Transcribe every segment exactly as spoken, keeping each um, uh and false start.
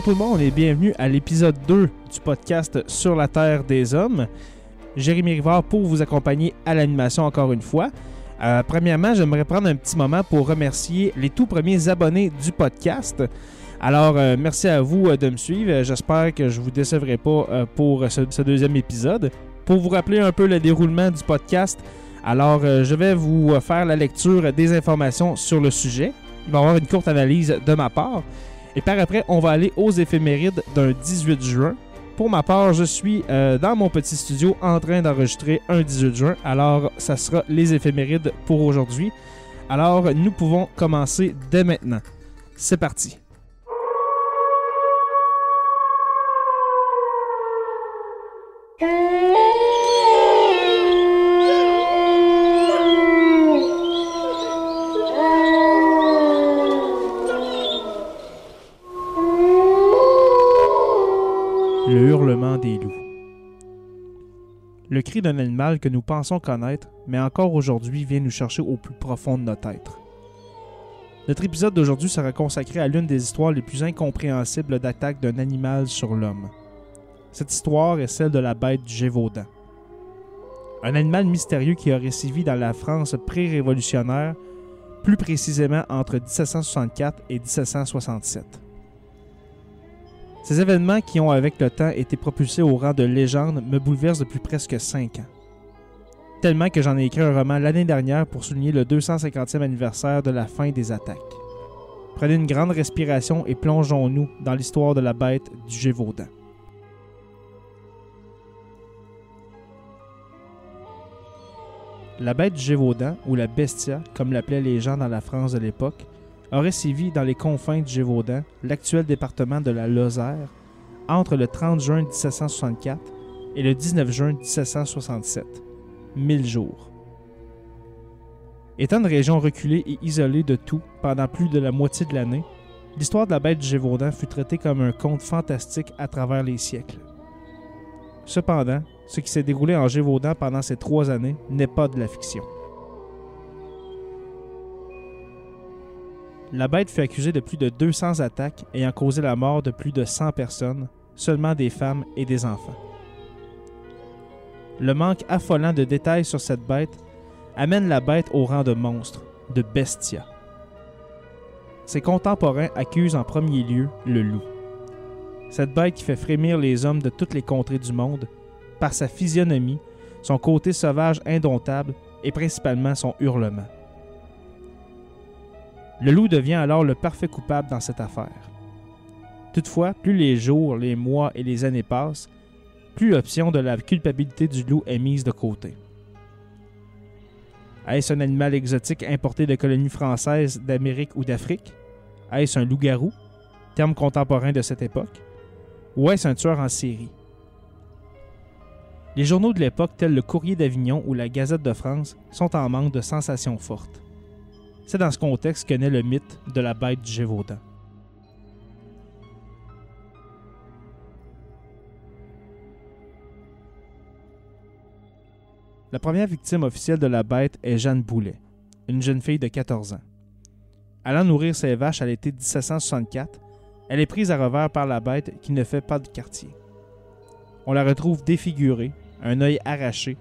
Bonjour tout le monde et bienvenue à l'épisode deux du podcast Sur la Terre des Hommes. Jérémie Rivard pour vous accompagner à l'animation encore une fois. Euh, premièrement, j'aimerais prendre un petit moment pour remercier les tout premiers abonnés du podcast. Alors, euh, merci à vous euh, de me suivre. J'espère que je ne vous décevrai pas euh, pour ce, ce deuxième épisode. Pour vous rappeler un peu le déroulement du podcast, alors euh, je vais vous faire la lecture des informations sur le sujet. Il va y avoir une courte analyse de ma part. Et par après, on va aller aux éphémérides d'un dix-huit juin. Pour ma part, je suis euh, dans mon petit studio en train d'enregistrer un dix-huit juin. Alors, ça sera les éphémérides pour aujourd'hui. Alors, nous pouvons commencer dès maintenant. C'est parti! Le hurlement des loups. Le cri d'un animal que nous pensons connaître, mais encore aujourd'hui vient nous chercher au plus profond de notre être. Notre épisode d'aujourd'hui sera consacré à l'une des histoires les plus incompréhensibles d'attaque d'un animal sur l'homme. Cette histoire est celle de la bête du Gévaudan. Un animal mystérieux qui aurait sévi dans la France pré-révolutionnaire, plus précisément entre dix-sept cent soixante-quatre et dix-sept cent soixante-sept. Ces événements qui ont avec le temps été propulsés au rang de légende me bouleversent depuis presque cinq ans. Tellement que j'en ai écrit un roman l'année dernière pour souligner le deux cent cinquantième anniversaire de la fin des attaques. Prenez une grande respiration et plongeons-nous dans l'histoire de la bête du Gévaudan. La bête du Gévaudan, ou la bestia, comme l'appelaient les gens dans la France de l'époque, aurait sévi dans les confins du Gévaudan, l'actuel département de la Lozère, entre le trente juin dix-sept cent soixante-quatre et le dix-neuf juin dix-sept cent soixante-sept, mille jours. Étant une région reculée et isolée de tout pendant plus de la moitié de l'année, l'histoire de la bête du Gévaudan fut traitée comme un conte fantastique à travers les siècles. Cependant, ce qui s'est déroulé en Gévaudan pendant ces trois années n'est pas de la fiction. La bête fut accusée de plus de deux cents attaques ayant causé la mort de plus de cent personnes, seulement des femmes et des enfants. Le manque affolant de détails sur cette bête amène la bête au rang de monstre, de bestia. Ses contemporains accusent en premier lieu le loup. Cette bête qui fait frémir les hommes de toutes les contrées du monde par sa physionomie, son côté sauvage indomptable et principalement son hurlement. Le loup devient alors le parfait coupable dans cette affaire. Toutefois, plus les jours, les mois et les années passent, plus l'option de la culpabilité du loup est mise de côté. Est-ce un animal exotique importé de colonies françaises d'Amérique ou d'Afrique? Est-ce un loup-garou, terme contemporain de cette époque? Ou est-ce un tueur en série? Les journaux de l'époque, tels le Courrier d'Avignon ou la Gazette de France, sont en manque de sensations fortes. C'est dans ce contexte que naît le mythe de la bête du Gévaudan. La première victime officielle de la bête est Jeanne Boulet, une jeune fille de quatorze ans. Allant nourrir ses vaches à l'été dix-sept cent soixante-quatre, elle est prise à revers par la bête qui ne fait pas de quartier. On la retrouve défigurée, un œil arraché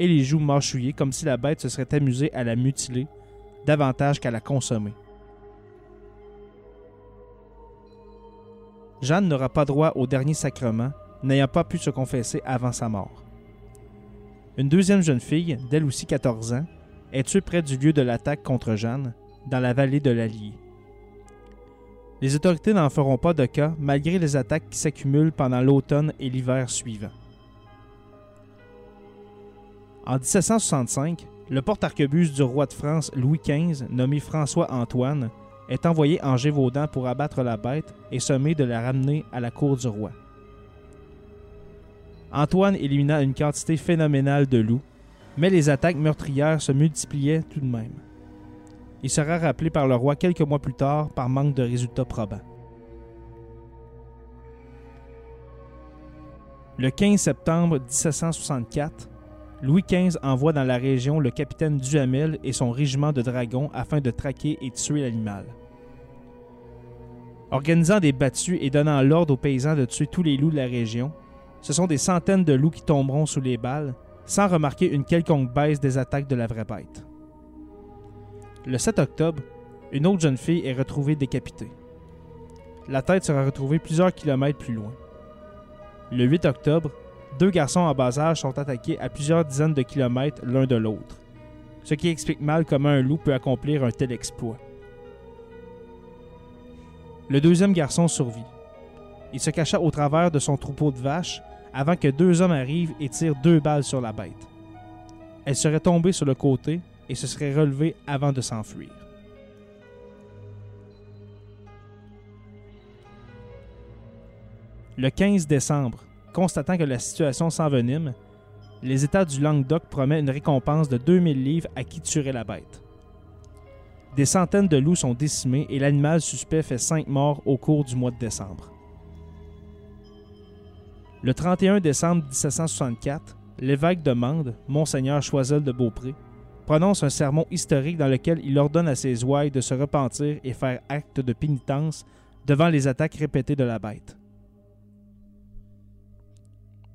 et les joues mâchouillées comme si la bête se serait amusée à la mutiler davantage qu'à la consommer. Jeanne n'aura pas droit au dernier sacrement, n'ayant pas pu se confesser avant sa mort. Une deuxième jeune fille, d'elle aussi quatorze ans, est tuée près du lieu de l'attaque contre Jeanne, dans la vallée de l'Allier. Les autorités n'en feront pas de cas, malgré les attaques qui s'accumulent pendant l'automne et l'hiver suivants. En dix-sept cent soixante-cinq, le porte-arquebuse du roi de France Louis quinze, nommé François-Antoine, est envoyé en Gévaudan pour abattre la bête et sommé de la ramener à la cour du roi. Antoine élimina une quantité phénoménale de loups, mais les attaques meurtrières se multipliaient tout de même. Il sera rappelé par le roi quelques mois plus tard par manque de résultats probants. Le quinze septembre dix-sept cent soixante-quatre, Louis quinze envoie dans la région le capitaine Duhamel et son régiment de dragons afin de traquer et tuer l'animal. organisant des battues et donnant l'ordre aux paysans de tuer tous les loups de la région. Ce sont des centaines de loups qui tomberont sous les balles, sans remarquer une quelconque baisse des attaques de la vraie bête. Le sept octobre, une autre jeune fille est retrouvée décapitée. La tête sera retrouvée plusieurs kilomètres plus loin. Le huit octobre, deux garçons en bas âge sont attaqués à plusieurs dizaines de kilomètres l'un de l'autre, ce qui explique mal comment un loup peut accomplir un tel exploit. Le deuxième garçon survit. Il se cacha au travers de son troupeau de vaches avant que deux hommes arrivent et tirent deux balles sur la bête. Elle serait tombée sur le côté et se serait relevée avant de s'enfuir. Le quinze décembre, constatant que la situation s'envenime, les États du Languedoc promettent une récompense de deux mille livres à qui tuerait la bête. Des centaines de loups sont décimés et l'animal suspect fait cinq morts au cours du mois de décembre. Le trente et un décembre mille sept cent soixante-quatre, l'évêque de Mende, Mgr Choiseul de Beaupré, prononce un sermon historique dans lequel il ordonne à ses ouailles de se repentir et faire acte de pénitence devant les attaques répétées de la bête.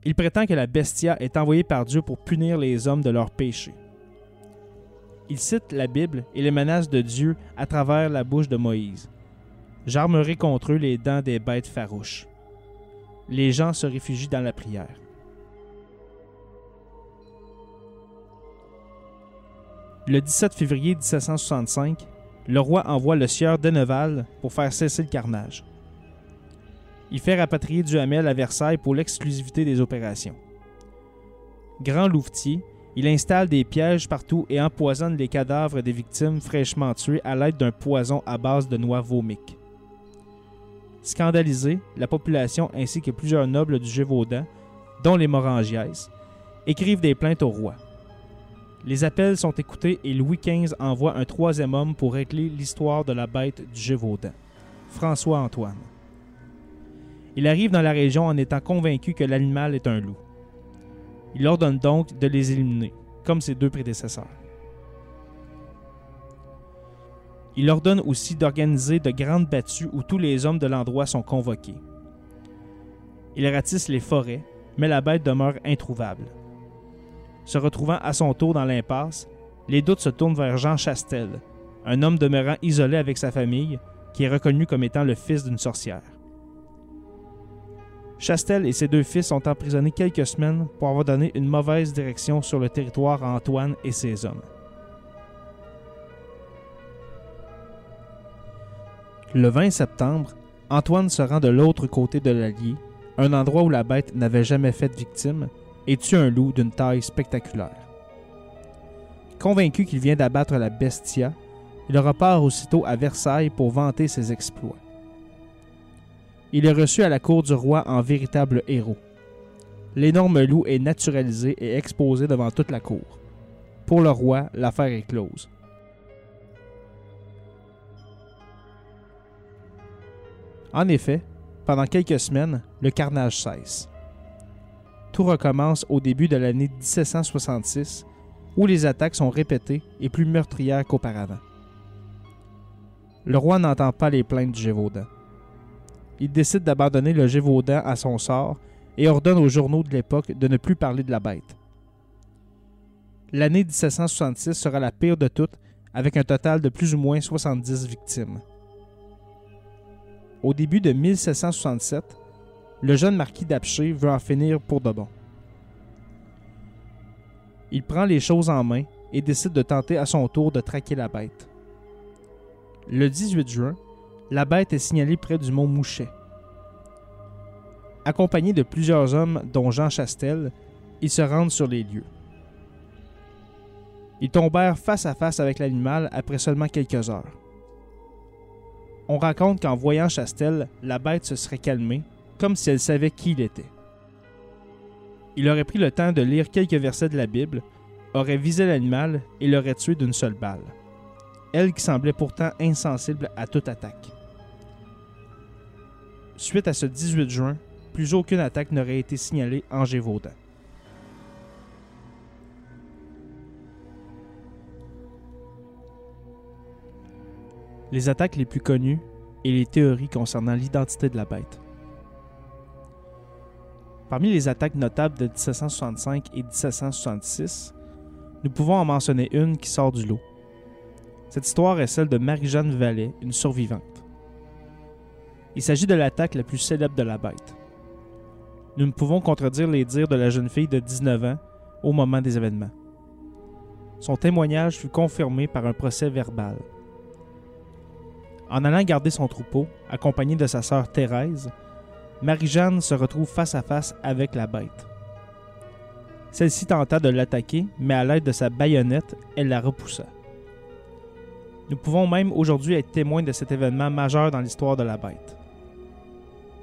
Il prétend que la bestia est envoyée par Dieu pour punir les hommes de leurs péchés. Il cite la Bible et les menaces de Dieu à travers la bouche de Moïse. « J'armerai contre eux les dents des bêtes farouches. » Les gens se réfugient dans la prière. Le dix-sept février mille sept cent soixante-cinq, le roi envoie le sieur Denneval pour faire cesser le carnage. Il fait rapatrier Duhamel à Versailles pour l'exclusivité des opérations. Grand louvetier, il installe des pièges partout et empoisonne les cadavres des victimes fraîchement tuées à l'aide d'un poison à base de noix vomique. Scandalisée, la population ainsi que plusieurs nobles du Gévaudan, dont les Morangiès, écrivent des plaintes au roi. Les appels sont écoutés et Louis quinze envoie un troisième homme pour régler l'histoire de la bête du Gévaudan, François-Antoine. Il arrive dans la région en étant convaincu que l'animal est un loup. Il ordonne donc de les éliminer, comme ses deux prédécesseurs. Il ordonne aussi d'organiser de grandes battues où tous les hommes de l'endroit sont convoqués. Il ratisse les forêts, mais la bête demeure introuvable. Se retrouvant à son tour dans l'impasse, les doutes se tournent vers Jean Chastel, un homme demeurant isolé avec sa famille, qui est reconnu comme étant le fils d'une sorcière. Chastel et ses deux fils sont emprisonnés quelques semaines pour avoir donné une mauvaise direction sur le territoire à Antoine et ses hommes. Le vingt septembre, Antoine se rend de l'autre côté de l'Allier, un endroit où la bête n'avait jamais fait de victime, et tue un loup d'une taille spectaculaire. Convaincu qu'il vient d'abattre la bestia, il repart aussitôt à Versailles pour vanter ses exploits. Il est reçu à la cour du roi en véritable héros. L'énorme loup est naturalisé et exposé devant toute la cour. Pour le roi, l'affaire est close. En effet, pendant quelques semaines, le carnage cesse. Tout recommence au début de l'année mille sept cent soixante-six, où les attaques sont répétées et plus meurtrières qu'auparavant. Le roi n'entend pas les plaintes du Gévaudan. Il décide d'abandonner le Gévaudan à son sort et ordonne aux journaux de l'époque de ne plus parler de la bête. L'année mille sept cent soixante-six sera la pire de toutes, avec un total de plus ou moins soixante-dix victimes. Au début de mille sept cent soixante-sept, le jeune marquis d'Apcher veut en finir pour de bon. Il prend les choses en main et décide de tenter à son tour de traquer la bête. Le dix-huit juin, la bête est signalée près du mont Mouchet. Accompagné de plusieurs hommes, dont Jean Chastel, ils se rendent sur les lieux. Ils tombèrent face à face avec l'animal après seulement quelques heures. On raconte qu'en voyant Chastel, la bête se serait calmée, comme si elle savait qui il était. Il aurait pris le temps de lire quelques versets de la Bible, aurait visé l'animal et l'aurait tué d'une seule balle. Elle qui semblait pourtant insensible à toute attaque. Suite à ce dix-huit juin, plus aucune attaque n'aurait été signalée en Gévaudan. Les attaques les plus connues et les théories concernant l'identité de la bête. Parmi les attaques notables de dix-sept cent soixante-cinq et dix-sept cent soixante-six, nous pouvons en mentionner une qui sort du lot. Cette histoire est celle de Marie-Jeanne Vallée, une survivante. Il s'agit de l'attaque la plus célèbre de la bête. Nous ne pouvons contredire les dires de la jeune fille de dix-neuf ans au moment des événements. Son témoignage fut confirmé par un procès verbal. En allant garder son troupeau, accompagnée de sa sœur Thérèse, Marie-Jeanne se retrouve face à face avec la bête. Celle-ci tenta de l'attaquer, mais à l'aide de sa baïonnette, elle la repoussa. Nous pouvons même aujourd'hui être témoins de cet événement majeur dans l'histoire de la bête.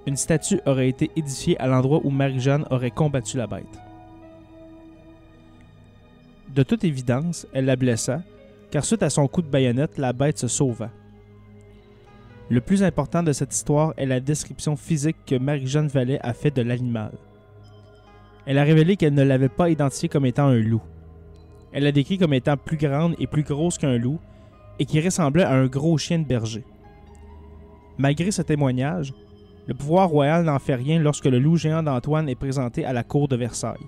Une statue aurait été édifiée à l'endroit où Marie-Jeanne aurait combattu la bête. De toute évidence, elle la blessa, car suite à son coup de baïonnette, la bête se sauva. Le plus important de cette histoire est la description physique que Marie-Jeanne Vallet a faite de l'animal. Elle a révélé qu'elle ne l'avait pas identifié comme étant un loup. Elle l'a décrit comme étant plus grande et plus grosse qu'un loup et qui ressemblait à un gros chien de berger. Malgré ce témoignage, le pouvoir royal n'en fait rien lorsque le loup géant d'Antoine est présenté à la cour de Versailles.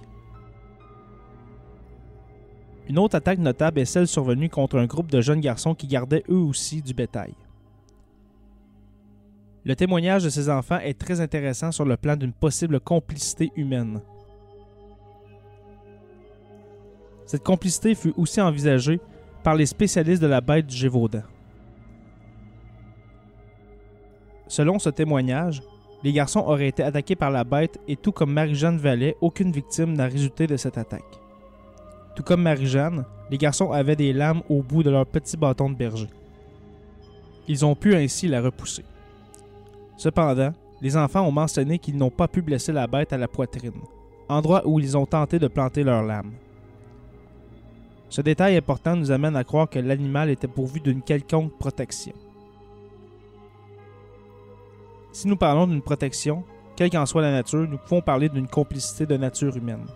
Une autre attaque notable est celle survenue contre un groupe de jeunes garçons qui gardaient eux aussi du bétail. Le témoignage de ces enfants est très intéressant sur le plan d'une possible complicité humaine. Cette complicité fut aussi envisagée par les spécialistes de la bête du Gévaudan. Selon ce témoignage, les garçons auraient été attaqués par la bête et tout comme Marie-Jeanne Vallet, aucune victime n'a résulté de cette attaque. Tout comme Marie-Jeanne, les garçons avaient des lames au bout de leur petit bâton de berger. Ils ont pu ainsi la repousser. Cependant, les enfants ont mentionné qu'ils n'ont pas pu blesser la bête à la poitrine, endroit où ils ont tenté de planter leur lame. Ce détail important nous amène à croire que l'animal était pourvu d'une quelconque protection. Si nous parlons d'une protection, quelle qu'en soit la nature, nous pouvons parler d'une complicité de nature humaine.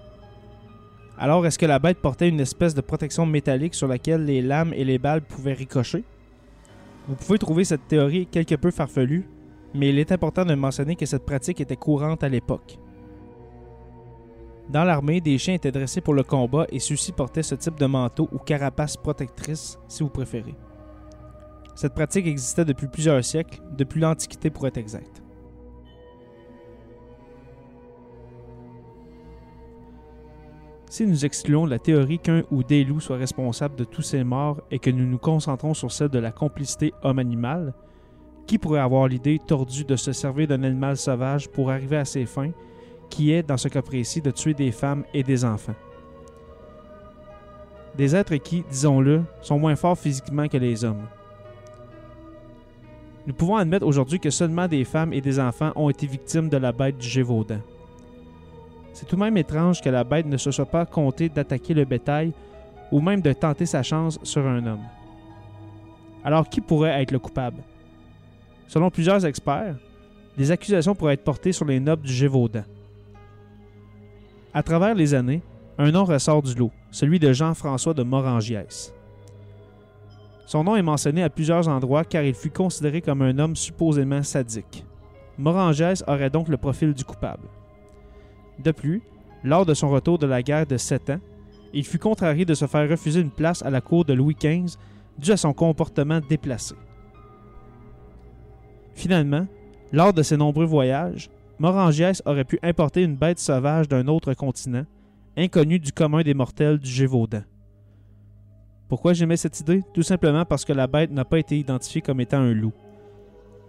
Alors, est-ce que la bête portait une espèce de protection métallique sur laquelle les lames et les balles pouvaient ricocher? Vous pouvez trouver cette théorie quelque peu farfelue, mais il est important de mentionner que cette pratique était courante à l'époque. Dans l'armée, des chiens étaient dressés pour le combat et ceux-ci portaient ce type de manteau ou carapace protectrice, si vous préférez. Cette pratique existait depuis plusieurs siècles, depuis l'Antiquité pour être exact. Si nous excluons la théorie qu'un ou des loups soient responsables de tous ces morts et que nous nous concentrons sur celle de la complicité homme-animal, qui pourrait avoir l'idée tordue de se servir d'un animal sauvage pour arriver à ses fins, qui est, dans ce cas précis, de tuer des femmes et des enfants? Des êtres qui, disons-le, sont moins forts physiquement que les hommes. Nous pouvons admettre aujourd'hui que seulement des femmes et des enfants ont été victimes de la bête du Gévaudan. C'est tout de même étrange que la bête ne se soit pas comptée d'attaquer le bétail ou même de tenter sa chance sur un homme. Alors qui pourrait être le coupable? Selon plusieurs experts, des accusations pourraient être portées sur les nobles du Gévaudan. À travers les années, un nom ressort du lot, celui de Jean-François de Morangiès. Son nom est mentionné à plusieurs endroits car il fut considéré comme un homme supposément sadique. Morangiès aurait donc le profil du coupable. De plus, lors de son retour de la guerre de sept ans, il fut contrarié de se faire refuser une place à la cour de Louis quinze dû à son comportement déplacé. Finalement, lors de ses nombreux voyages, Morangiès aurait pu importer une bête sauvage d'un autre continent, inconnue du commun des mortels du Gévaudan. Pourquoi j'aimais cette idée? Tout simplement parce que la bête n'a pas été identifiée comme étant un loup.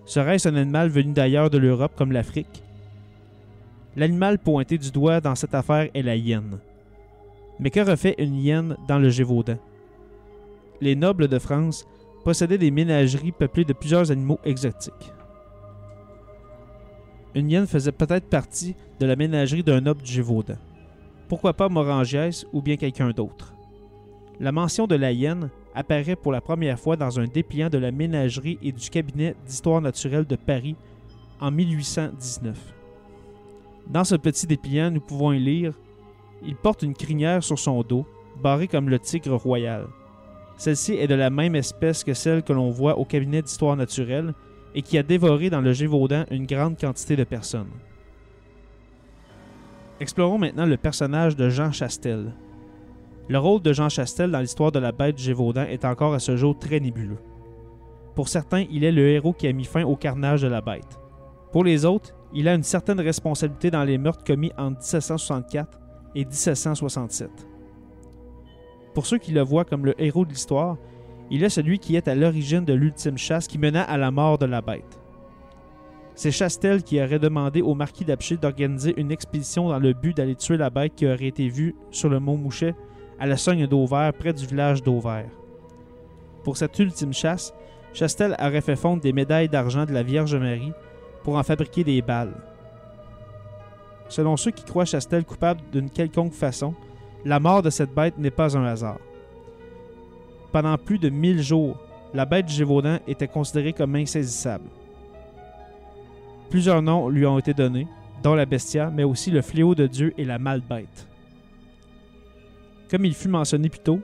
Serait-ce un animal venu d'ailleurs de l'Europe comme l'Afrique? L'animal pointé du doigt dans cette affaire est la hyène. Mais que refait une hyène dans le Gévaudan? Les nobles de France possédaient des ménageries peuplées de plusieurs animaux exotiques. Une hyène faisait peut-être partie de la ménagerie d'un noble du Gévaudan. Pourquoi pas Morangiès ou bien quelqu'un d'autre? La mention de la hyène apparaît pour la première fois dans un dépliant de la ménagerie et du cabinet d'histoire naturelle de Paris en mille huit cent dix-neuf. Dans ce petit dépliant, nous pouvons y lire « Il porte une crinière sur son dos, barrée comme le tigre royal. Celle-ci est de la même espèce que celle que l'on voit au cabinet d'histoire naturelle et qui a dévoré dans le Gévaudan une grande quantité de personnes. Explorons maintenant le personnage de Jean Chastel. Le rôle de Jean Chastel dans l'histoire de la bête du Gévaudan est encore à ce jour très nébuleux. Pour certains, il est le héros qui a mis fin au carnage de la bête. Pour les autres, il a une certaine responsabilité dans les meurtres commis en dix-sept cent soixante-quatre et dix-sept cent soixante-sept. Pour ceux qui le voient comme le héros de l'histoire, il est celui qui est à l'origine de l'ultime chasse qui mena à la mort de la bête. C'est Chastel qui aurait demandé au marquis d'Apcher d'organiser une expédition dans le but d'aller tuer la bête qui aurait été vue sur le mont Mouchet à la Sogne d'Auvert, près du village d'Auvert. Pour cette ultime chasse, Chastel aurait fait fondre des médailles d'argent de la Vierge-Marie pour en fabriquer des balles. Selon ceux qui croient Chastel coupable d'une quelconque façon, la mort de cette bête n'est pas un hasard. Pendant plus de mille jours, la bête du Gévaudan était considérée comme insaisissable. Plusieurs noms lui ont été donnés, dont la bestia, mais aussi le fléau de Dieu et la malbête. Comme il fut mentionné plus tôt,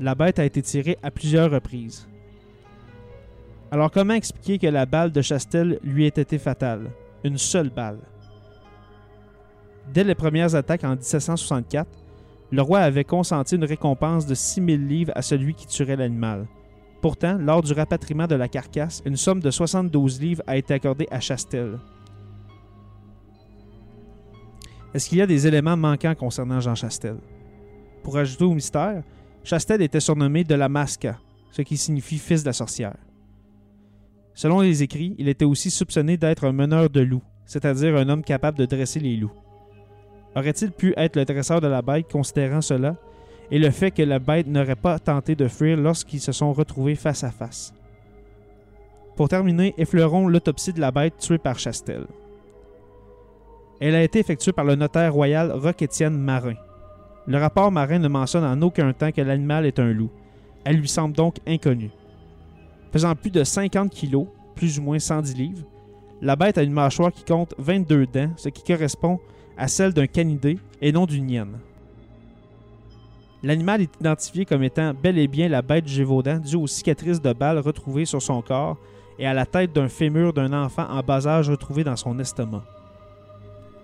la bête a été tirée à plusieurs reprises. Alors comment expliquer que la balle de Chastel lui ait été fatale? Une seule balle. Dès les premières attaques en dix-sept cent soixante-quatre, le roi avait consenti une récompense de six mille livres à celui qui tuerait l'animal. Pourtant, lors du rapatriement de la carcasse, une somme de soixante-douze livres a été accordée à Chastel. Est-ce qu'il y a des éléments manquants concernant Jean Chastel? Pour ajouter au mystère, Chastel était surnommé de la Masca, ce qui signifie fils de la sorcière. Selon les écrits, il était aussi soupçonné d'être un meneur de loups, c'est-à-dire un homme capable de dresser les loups. Aurait-il pu être le dresseur de la bête considérant cela et le fait que la bête n'aurait pas tenté de fuir lorsqu'ils se sont retrouvés face à face? Pour terminer, effleurons l'autopsie de la bête tuée par Chastel. Elle a été effectuée par le notaire royal Roque-Étienne Marin. Le rapport Marin ne mentionne en aucun temps que l'animal est un loup. Elle lui semble donc inconnue. Pesant plus de cinquante kilos, plus ou moins cent dix livres, la bête a une mâchoire qui compte vingt-deux dents, ce qui correspond à celle d'un canidé et non d'une hyène. L'animal est identifié comme étant bel et bien la bête du Gévaudan due aux cicatrices de balles retrouvées sur son corps et à la tête d'un fémur d'un enfant en bas âge retrouvé dans son estomac.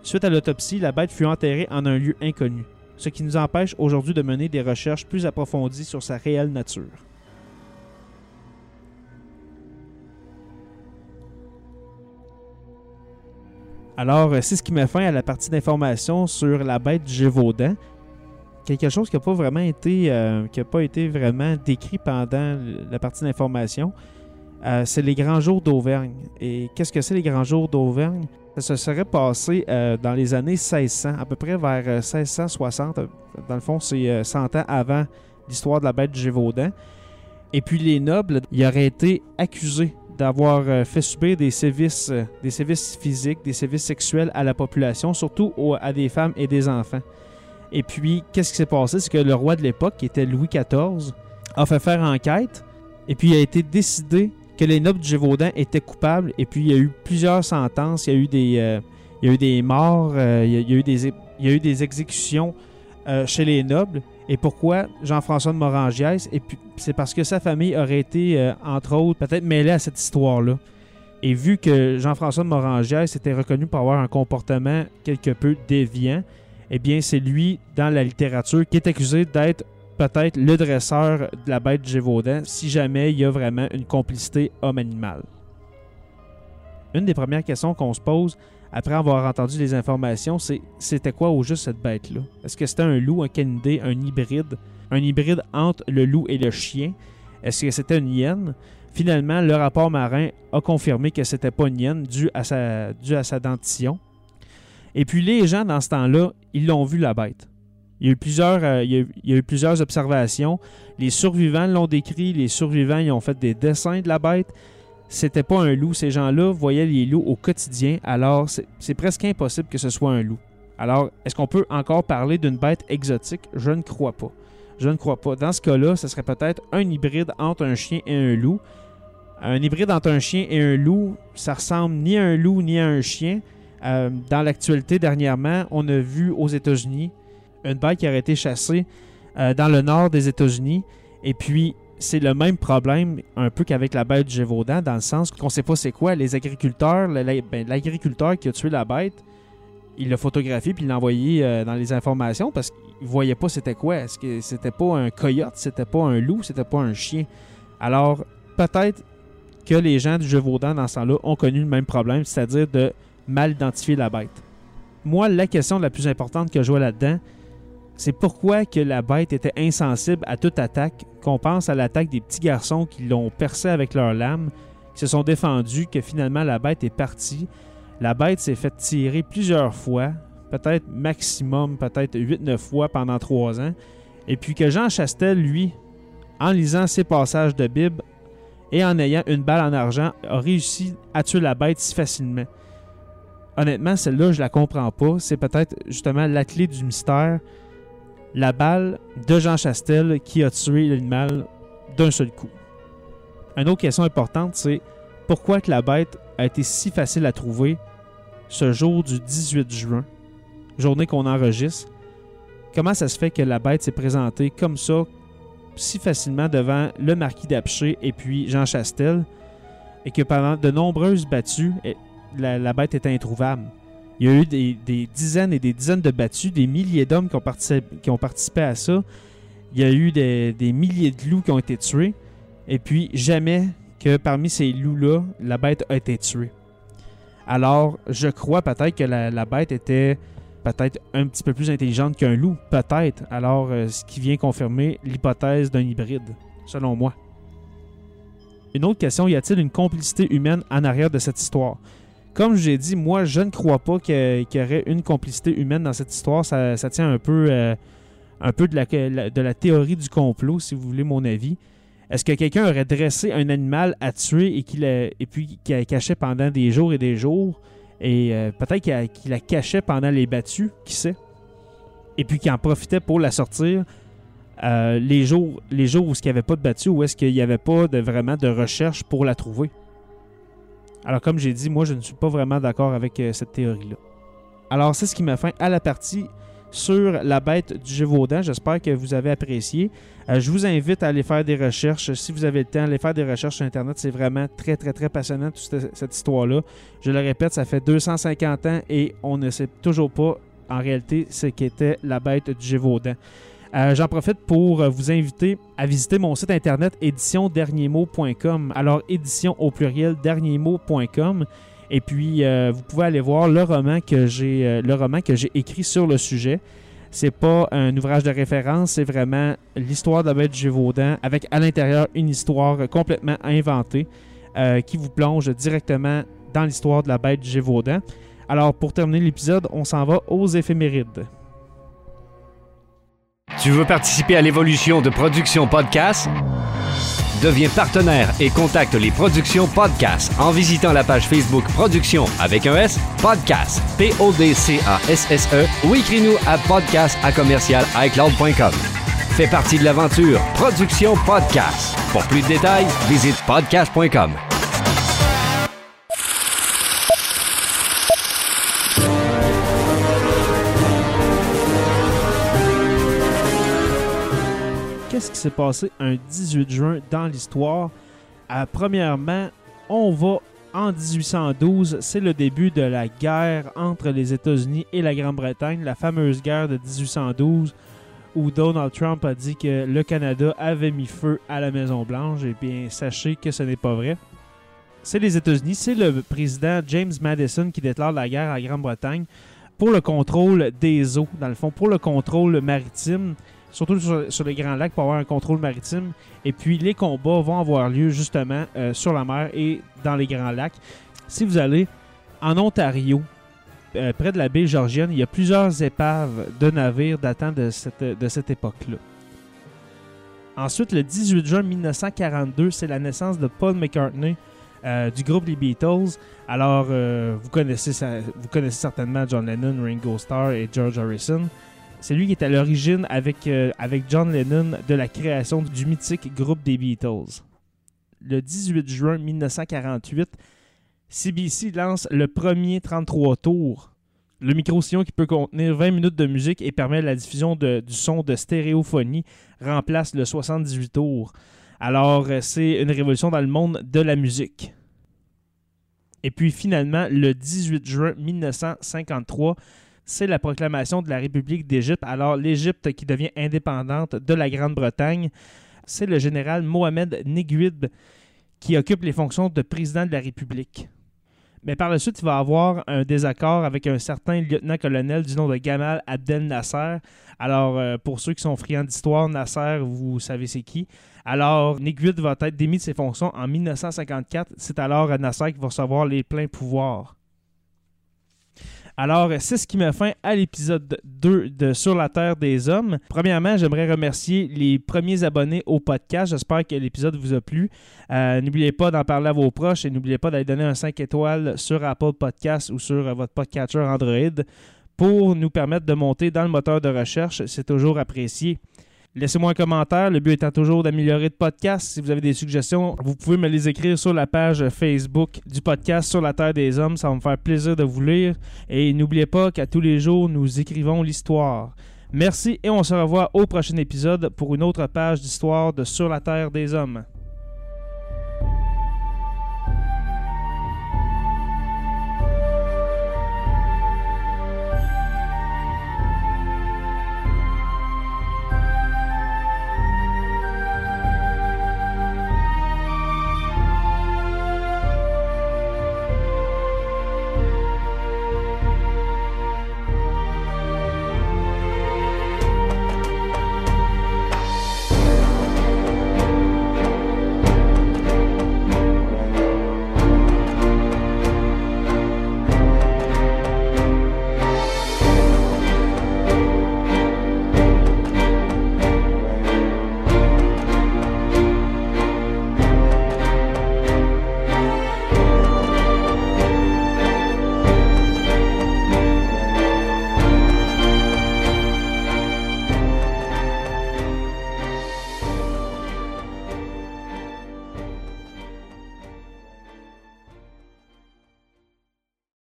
Suite à l'autopsie, la bête fut enterrée en un lieu inconnu, ce qui nous empêche aujourd'hui de mener des recherches plus approfondies sur sa réelle nature. Alors, c'est ce qui met fin à la partie d'information sur la bête du Gévaudan. Quelque chose qui n'a pas vraiment été, euh, qui n'a pas été vraiment décrit pendant la partie d'information, euh, c'est les Grands Jours d'Auvergne. Et qu'est-ce que c'est les Grands Jours d'Auvergne? Ça se serait passé euh, dans les années seize cents, à peu près vers seize cent soixante. Dans le fond, c'est cent ans avant l'histoire de la bête du Gévaudan. Et puis les nobles, ils auraient été accusés d'avoir fait subir des sévices, des sévices physiques, des sévices sexuels à la population, surtout aux, à des femmes et des enfants. Et puis, qu'est-ce qui s'est passé? C'est que le roi de l'époque, qui était Louis quatorze, a fait faire enquête, et puis il a été décidé que les nobles du Gévaudan étaient coupables, et puis il y a eu plusieurs sentences, il y a eu des, euh, il y a eu des morts, euh, il, y a, il, y a eu des, il y a eu des exécutions euh, chez les nobles. Et pourquoi Jean-François de Morangiès? Et puis c'est parce que sa famille aurait été, euh, entre autres, peut-être mêlée à cette histoire-là. Et vu que Jean-François de Morangiès était reconnu pour avoir un comportement quelque peu déviant, eh bien c'est lui, dans la littérature, qui est accusé d'être peut-être le dresseur de la bête du Gévaudan, si jamais il y a vraiment une complicité homme-animal. Une des premières questions qu'on se pose, après avoir entendu les informations, c'est c'était quoi au juste cette bête-là? Est-ce que c'était un loup, un canidé, un hybride? Un hybride entre le loup et le chien? Est-ce que c'était une hyène? Finalement, le rapport Marin a confirmé que c'était pas une hyène due à sa, due à sa dentition. Et puis les gens, dans ce temps-là, ils l'ont vu la bête. Il y a eu plusieurs, euh, il y a eu, il y a eu plusieurs observations. Les survivants l'ont décrit. Les survivants ils ont fait des dessins de la bête. C'était pas un loup. Ces gens-là voyaient les loups au quotidien, alors c'est, c'est presque impossible que ce soit un loup. Alors, est-ce qu'on peut encore parler d'une bête exotique? Je ne crois pas. Je ne crois pas. Dans ce cas-là, ce serait peut-être un hybride entre un chien et un loup. Un hybride entre un chien et un loup, ça ressemble ni à un loup ni à un chien. Euh, dans l'actualité, dernièrement, on a vu aux États-Unis une bête qui aurait été chassée euh, dans le nord des États-Unis. Et puis, c'est le même problème un peu qu'avec la bête du Gévaudan, dans le sens qu'on ne sait pas c'est quoi. Les agriculteurs, le, la, ben, l'agriculteur qui a tué la bête, il l'a photographié puis il l'a envoyé euh, dans les informations parce qu'il ne voyait pas c'était quoi. Est-ce que c'était pas un coyote, c'était pas un loup, c'était pas un chien? Alors, peut-être que les gens du Gévaudan, dans ce temps-là, ont connu le même problème, c'est-à-dire de mal identifier la bête. Moi, la question la plus importante que je vois là-dedans, c'est pourquoi que la bête était insensible à toute attaque, qu'on pense à l'attaque des petits garçons qui l'ont percée avec leurs lames, qui se sont défendus, que finalement la bête est partie. La bête s'est faite tirer plusieurs fois, peut-être maximum, peut-être huit neuf fois pendant trois ans, et puis que Jean Chastel, lui, en lisant ses passages de Bible et en ayant une balle en argent, a réussi à tuer la bête si facilement. Honnêtement, celle-là, je la comprends pas. C'est peut-être justement la clé du mystère. La balle de Jean Chastel qui a tué l'animal d'un seul coup. Une autre question importante, c'est pourquoi que la bête a été si facile à trouver ce jour du dix-huit juin, journée qu'on enregistre. Comment ça se fait que la bête s'est présentée comme ça, si facilement devant le marquis d'Apcher et puis Jean Chastel, et que pendant de nombreuses battues, la, la bête était introuvable? Il y a eu des, des dizaines et des dizaines de battues, des milliers d'hommes qui ont, participé, qui ont participé à ça. Il y a eu des, des milliers de loups qui ont été tués. Et puis, jamais que parmi ces loups-là, la bête a été tuée. Alors, je crois peut-être que la, la bête était peut-être un petit peu plus intelligente qu'un loup. Peut-être. Alors, ce qui vient confirmer l'hypothèse d'un hybride, selon moi. Une autre question, y a-t-il une complicité humaine en arrière de cette histoire? Comme je l'ai dit, moi, je ne crois pas qu'il y aurait une complicité humaine dans cette histoire. Ça, ça tient un peu, euh, un peu de, la, de la théorie du complot, si vous voulez mon avis. Est-ce que quelqu'un aurait dressé un animal à tuer et qu'il a, et puis qu'il la cachait pendant des jours et des jours? Et euh, peut-être qu'il, a, qu'il la cachait pendant les battues, qui sait? Et puis qu'il en profitait pour la sortir euh, les, jours, les jours où il n'y avait pas de battues, où est-ce qu'il n'y avait pas de, vraiment de recherche pour la trouver? Alors, comme j'ai dit, moi, je ne suis pas vraiment d'accord avec euh, cette théorie-là. Alors, c'est ce qui m'a fait à la partie sur la bête du Gévaudan. J'espère que vous avez apprécié. Euh, je vous invite à aller faire des recherches. Si vous avez le temps, aller faire des recherches sur Internet. C'est vraiment très, très, très passionnant, toute cette, cette histoire-là. Je le répète, ça fait deux cent cinquante ans et on ne sait toujours pas, en réalité, ce qu'était la bête du Gévaudan. Euh, j'en profite pour euh, vous inviter à visiter mon site internet édition dernier mot point com. Alors, édition au pluriel, dernier mot point com. Et puis, euh, vous pouvez aller voir le roman que j'ai, euh, le roman que j'ai écrit sur le sujet. C'est pas un ouvrage de référence, c'est vraiment l'histoire de la bête du Gévaudan avec à l'intérieur une histoire complètement inventée euh, qui vous plonge directement dans l'histoire de la bête du Gévaudan. Alors, pour terminer l'épisode, on s'en va aux éphémérides. Tu veux participer à l'évolution de Productions Podcast? Deviens partenaire et contacte les Productions Podcast en visitant la page Facebook Productions avec un S, Podcast, P O D C A S S E, ou écris-nous à podcast à commercial i cloud point com. Fais partie de l'aventure Productions Podcast. Pour plus de détails, visite podcast point com. Qu'est-ce qui s'est passé un dix-huit juin dans l'histoire? Euh, premièrement, on va en dix-huit cent douze. C'est le début de la guerre entre les États-Unis et la Grande-Bretagne, la fameuse guerre de dix-huit cent douze où Donald Trump a dit que le Canada avait mis feu à la Maison-Blanche. Eh bien, sachez que ce n'est pas vrai. C'est les États-Unis, c'est le président James Madison qui déclare la guerre à la Grande-Bretagne pour le contrôle des eaux, dans le fond, pour le contrôle maritime. Surtout sur, sur les Grands Lacs pour avoir un contrôle maritime. Et puis, les combats vont avoir lieu justement euh, sur la mer et dans les Grands Lacs. Si vous allez en Ontario, euh, près de la baie Georgienne, il y a plusieurs épaves de navires datant de cette, de cette époque-là. Ensuite, le dix-huit juin mille neuf cent quarante-deux, c'est la naissance de Paul McCartney euh, du groupe Les Beatles. Alors, euh, vous, connaissez, vous connaissez certainement John Lennon, Ringo Starr et George Harrison. C'est lui qui est à l'origine, avec, euh, avec John Lennon, de la création du mythique groupe des Beatles. Le dix-huit juin mille neuf cent quarante-huit, C B C lance le premier trente-trois tours. Le micro-sillon qui peut contenir vingt minutes de musique et permet la diffusion de, du son de stéréophonie remplace le soixante-dix-huit tours. Alors, c'est une révolution dans le monde de la musique. Et puis, finalement, le dix-huit juin mille neuf cent cinquante-trois, c'est la proclamation de la République d'Égypte. Alors, l'Égypte qui devient indépendante de la Grande-Bretagne, c'est le général Mohamed Naguib qui occupe les fonctions de président de la République. Mais par la suite, il va avoir un désaccord avec un certain lieutenant-colonel du nom de Gamal Abdel Nasser. Alors, euh, pour ceux qui sont friands d'histoire, Nasser, vous savez c'est qui. Alors, Naguib va être démis de ses fonctions en mille neuf cent cinquante-quatre. C'est alors Nasser qui va recevoir les pleins pouvoirs. Alors, c'est ce qui met fin à l'épisode deux de Sur la Terre des Hommes. Premièrement, j'aimerais remercier les premiers abonnés au podcast. J'espère que l'épisode vous a plu. Euh, n'oubliez pas d'en parler à vos proches et n'oubliez pas d'aller donner un cinq étoiles sur Apple Podcast ou sur votre podcatcher Android pour nous permettre de monter dans le moteur de recherche. C'est toujours apprécié. Laissez-moi un commentaire, le but étant toujours d'améliorer le podcast. Si vous avez des suggestions, vous pouvez me les écrire sur la page Facebook du podcast Sur la Terre des Hommes. Ça va me faire plaisir de vous lire. Et n'oubliez pas qu'à tous les jours, nous écrivons l'histoire. Merci et on se revoit au prochain épisode pour une autre page d'histoire de Sur la Terre des Hommes.